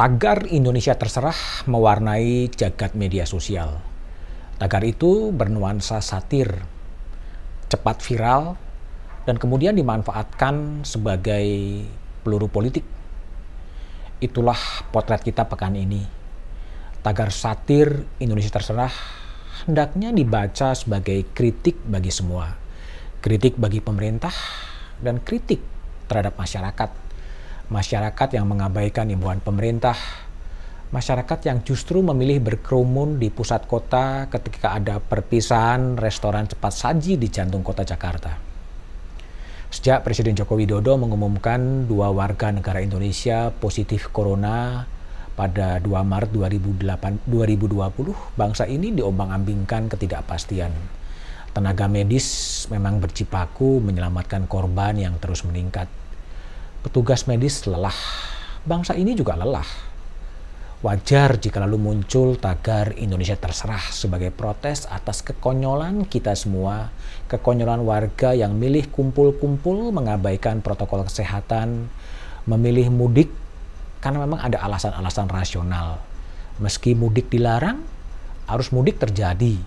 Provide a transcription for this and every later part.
Tagar Indonesia Terserah mewarnai jagat media sosial. Tagar itu bernuansa satir, cepat viral, dan kemudian dimanfaatkan sebagai peluru politik. Itulah potret kita pekan ini. Tagar satir Indonesia Terserah hendaknya dibaca sebagai kritik bagi semua. Kritik bagi pemerintah dan kritik terhadap masyarakat. Masyarakat yang mengabaikan imbauan pemerintah, masyarakat yang justru memilih berkerumun di pusat kota ketika ada perpisahan restoran cepat saji di jantung kota Jakarta. Sejak Presiden Joko Widodo mengumumkan 2 warga negara Indonesia positif corona pada 2 Maret 2020, bangsa ini diombang-ambingkan ketidakpastian. Tenaga medis memang berjibaku menyelamatkan korban yang terus meningkat. Petugas medis lelah, bangsa ini juga lelah. Wajar jika lalu muncul tagar Indonesia Terserah sebagai protes atas kekonyolan kita semua, kekonyolan warga yang milih kumpul-kumpul mengabaikan protokol kesehatan, memilih mudik karena memang ada alasan-alasan rasional. Meski mudik dilarang, arus mudik terjadi,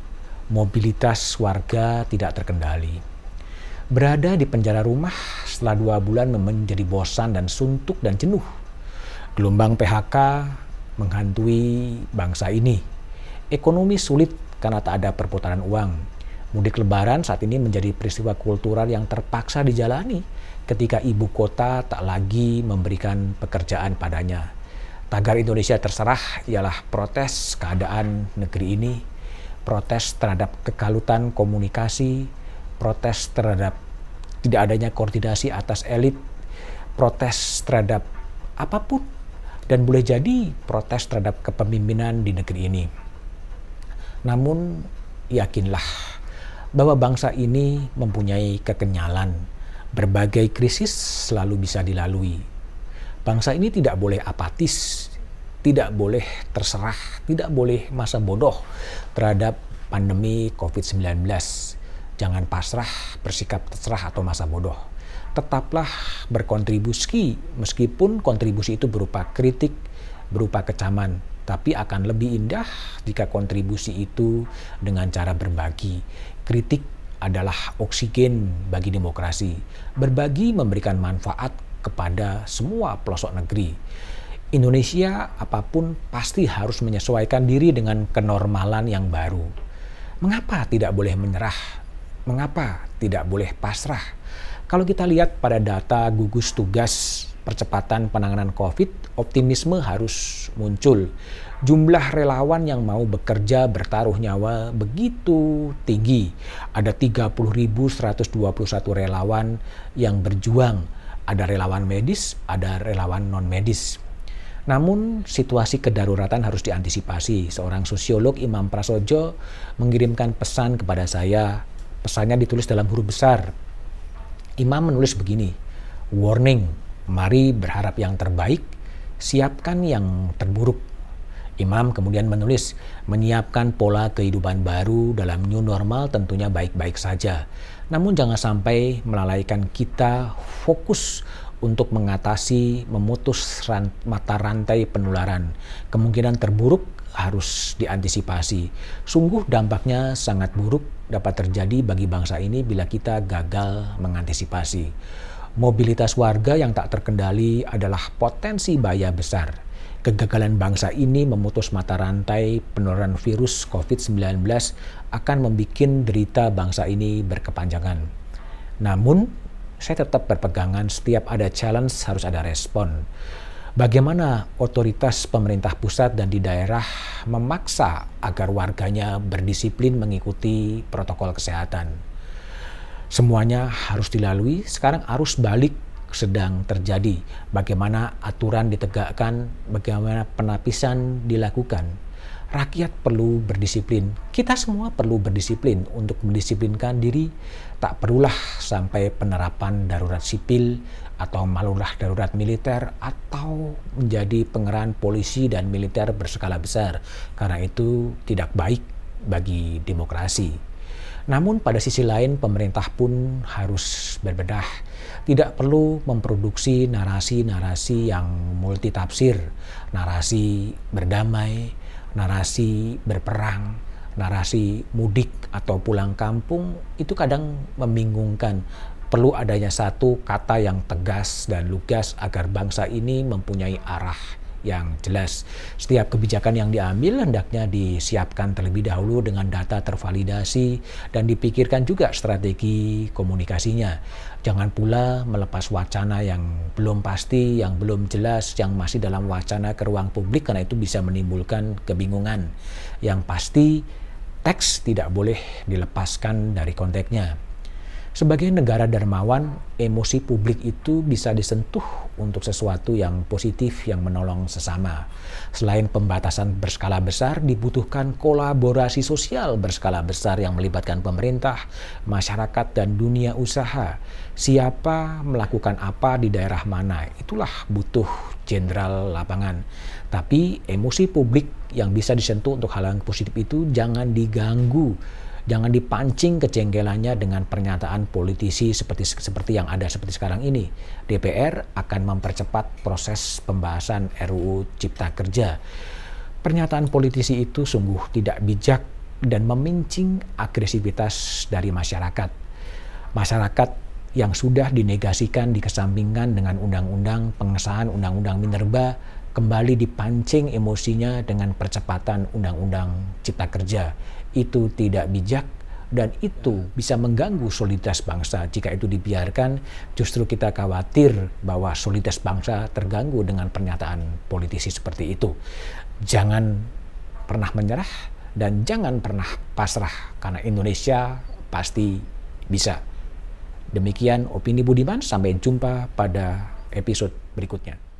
mobilitas warga tidak terkendali. Berada di penjara rumah setelah 2 bulan menjadi bosan dan suntuk dan jenuh. Gelombang PHK menghantui bangsa ini. Ekonomi sulit karena tak ada perputaran uang. Mudik lebaran saat ini menjadi peristiwa kultural yang terpaksa dijalani ketika ibu kota tak lagi memberikan pekerjaan padanya. Tagar Indonesia Terserah ialah protes keadaan negeri ini, protes terhadap kekalutan komunikasi, protes terhadap tidak adanya koordinasi atas elit, protes terhadap apapun, dan boleh jadi protes terhadap kepemimpinan di negeri ini. Namun, yakinlah bahwa bangsa ini mempunyai kekenyalan. Berbagai krisis selalu bisa dilalui. Bangsa ini tidak boleh apatis, tidak boleh terserah, tidak boleh masa bodoh terhadap pandemi COVID-19. Jangan pasrah, bersikap terserah atau masa bodoh. Tetaplah berkontribusi, meskipun kontribusi itu berupa kritik, berupa kecaman. Tapi akan lebih indah jika kontribusi itu dengan cara berbagi. Kritik adalah oksigen bagi demokrasi. Berbagi memberikan manfaat kepada semua pelosok negeri. Indonesia apapun pasti harus menyesuaikan diri dengan kenormalan yang baru. Mengapa tidak boleh menyerah? Mengapa tidak boleh pasrah? Kalau kita lihat pada data gugus tugas percepatan penanganan COVID, optimisme harus muncul. Jumlah relawan yang mau bekerja bertaruh nyawa begitu tinggi. Ada 30.121 relawan yang berjuang. Ada relawan medis, ada relawan non-medis. Namun, situasi kedaruratan harus diantisipasi. Seorang sosiolog, Imam Prasojo, mengirimkan pesan kepada saya. Pesannya ditulis dalam huruf besar. Imam menulis begini, warning, mari berharap yang terbaik, siapkan yang terburuk. Imam kemudian menulis, menyiapkan pola kehidupan baru dalam new normal tentunya baik-baik saja. Namun jangan sampai melalaikan kita fokus untuk mengatasi, memutus mata rantai penularan. Kemungkinan terburuk harus diantisipasi. Sungguh dampaknya sangat buruk dapat terjadi bagi bangsa ini bila kita gagal mengantisipasi. Mobilitas warga yang tak terkendali adalah potensi bahaya besar. Kegagalan bangsa ini memutus mata rantai penularan virus COVID-19 akan membuat derita bangsa ini berkepanjangan. Namun, saya tetap berpegangan setiap ada challenge harus ada respon. Bagaimana otoritas pemerintah pusat dan di daerah memaksa agar warganya berdisiplin mengikuti protokol kesehatan. Semuanya harus dilalui, sekarang arus balik sedang terjadi. Bagaimana aturan ditegakkan, bagaimana penapisan dilakukan. Rakyat perlu berdisiplin, kita semua perlu berdisiplin untuk mendisiplinkan diri. Tak perlulah sampai penerapan darurat sipil atau malulah darurat militer atau menjadi pengerahan polisi dan militer berskala besar, karena itu tidak baik bagi demokrasi. Namun pada sisi lain pemerintah pun harus berbedah. Tidak perlu memproduksi narasi-narasi yang multitafsir, narasi berdamai, narasi berperang, narasi mudik atau pulang kampung itu kadang membingungkan. Perlu adanya satu kata yang tegas dan lugas agar bangsa ini mempunyai arah yang jelas. Setiap kebijakan yang diambil hendaknya disiapkan terlebih dahulu dengan data tervalidasi dan dipikirkan juga strategi komunikasinya. Jangan pula melepas wacana yang belum pasti, yang belum jelas, yang masih dalam wacana ke ruang publik karena itu bisa menimbulkan kebingungan. Yang pasti teks tidak boleh dilepaskan dari konteksnya. Sebagai negara dermawan, emosi publik itu bisa disentuh untuk sesuatu yang positif yang menolong sesama. Selain pembatasan berskala besar, dibutuhkan kolaborasi sosial berskala besar yang melibatkan pemerintah, masyarakat, dan dunia usaha. Siapa melakukan apa di daerah mana, itulah butuh jenderal lapangan. Tapi emosi publik yang bisa disentuh untuk hal yang positif itu jangan diganggu. Jangan dipancing kejengkelannya dengan pernyataan politisi seperti yang ada seperti sekarang ini. DPR akan mempercepat proses pembahasan RUU Cipta Kerja. Pernyataan politisi itu sungguh tidak bijak dan memincing agresivitas dari masyarakat. Masyarakat yang sudah dinegasikan, dikesampingkan dengan Undang-Undang Pengesahan Undang-Undang Minerba, kembali dipancing emosinya dengan percepatan Undang-Undang Cipta Kerja. Itu tidak bijak dan itu bisa mengganggu soliditas bangsa. Jika itu dibiarkan, justru kita khawatir bahwa soliditas bangsa terganggu dengan pernyataan politisi seperti itu. Jangan pernah menyerah dan jangan pernah pasrah, karena Indonesia pasti bisa. Demikian Opini Budiman, sampai jumpa pada episode berikutnya.